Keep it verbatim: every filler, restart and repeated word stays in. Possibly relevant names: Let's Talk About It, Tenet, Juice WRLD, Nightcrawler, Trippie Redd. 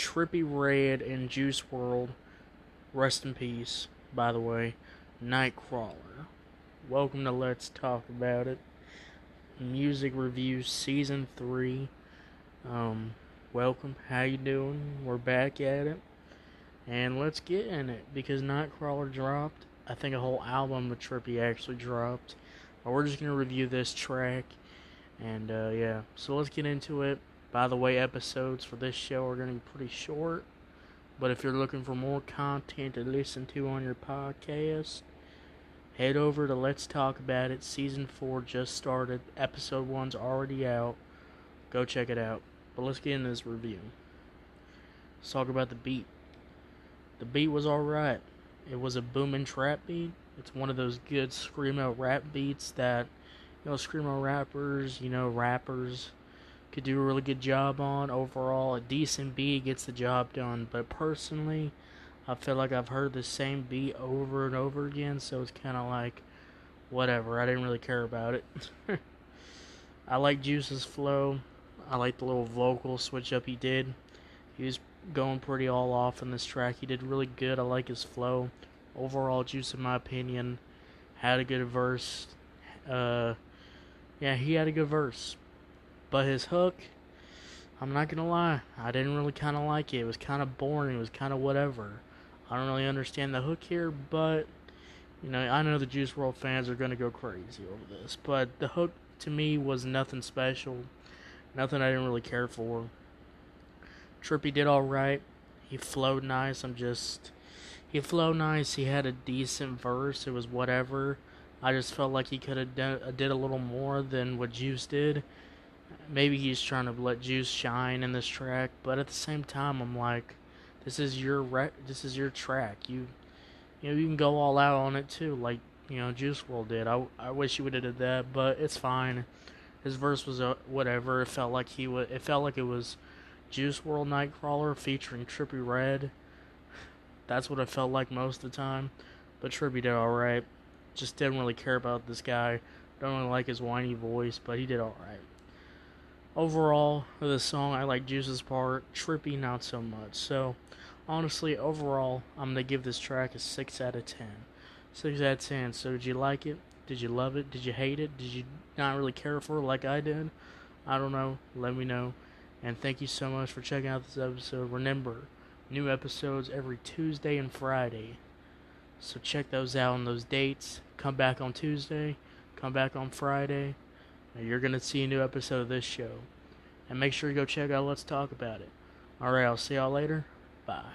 Trippie Redd and Juice world, rest in peace, by the way, Nightcrawler. Welcome to Let's Talk About It, Music Review Season three. Um, welcome, how you doing? We're back at it, and let's get in it, because Nightcrawler dropped. I think a whole album of Trippie actually dropped, but we're just going to review this track, and uh, yeah, so let's get into it. By the way, episodes for this show are going to be pretty short, but if you're looking for more content to listen to on your podcast, head over to Let's Talk About It. Season four just started. Episode one's already out. Go check it out. But let's get into this review. Let's talk about the beat. The beat was alright. It was a booming trap beat. It's one of those good screamo rap beats that, you know, screamo rappers, you know, rappers could do a really good job on. Overall, a decent beat gets the job done. But personally, I feel like I've heard the same beat over and over again, so it's kind of like, whatever, I didn't really care about it. I like Juice's flow. I like the little vocal switch up he did. He was going pretty all off in this track. He did really good. I like his flow. Overall, Juice, in my opinion, had a good verse. Uh, yeah, he had a good verse. But his hook, I'm not gonna lie, I didn't really kind of like it. It was kind of boring. It was kind of whatever. I don't really understand the hook here, but, you know, I know the Juice world fans are gonna go crazy over this. But the hook, to me, was nothing special. Nothing I didn't really care for. Trippie did alright. He flowed nice. I'm just... He flowed nice. He had a decent verse. It was whatever. I just felt like he could have done, did a little more than what Juice did. Maybe he's trying to let Juice shine in this track, but at the same time, I'm like, this is your re- this is your track. You, you know, you can go all out on it too, like, you know, Juice world did. I, I wish he would have did that, but it's fine. His verse was uh, whatever. It felt like he would. It felt like it was Juice world Nightcrawler featuring Trippie Redd. That's what it felt like most of the time. But Trippie did all right. Just didn't really care about this guy. Don't really like his whiny voice, but he did all right. Overall, for this song, I like Juice's part. Trippie, not so much. So, honestly, overall, I'm going to give this track a six out of ten. six out of ten. So, did you like it? Did you love it? Did you hate it? Did you not really care for it like I did? I don't know. Let me know. And thank you so much for checking out this episode. Remember, new episodes every Tuesday and Friday. So, check those out on those dates. Come back on Tuesday. Come back on Friday. You're going to see a new episode of this show. And make sure you go check out Let's Talk About It. Alright, I'll see y'all later. Bye.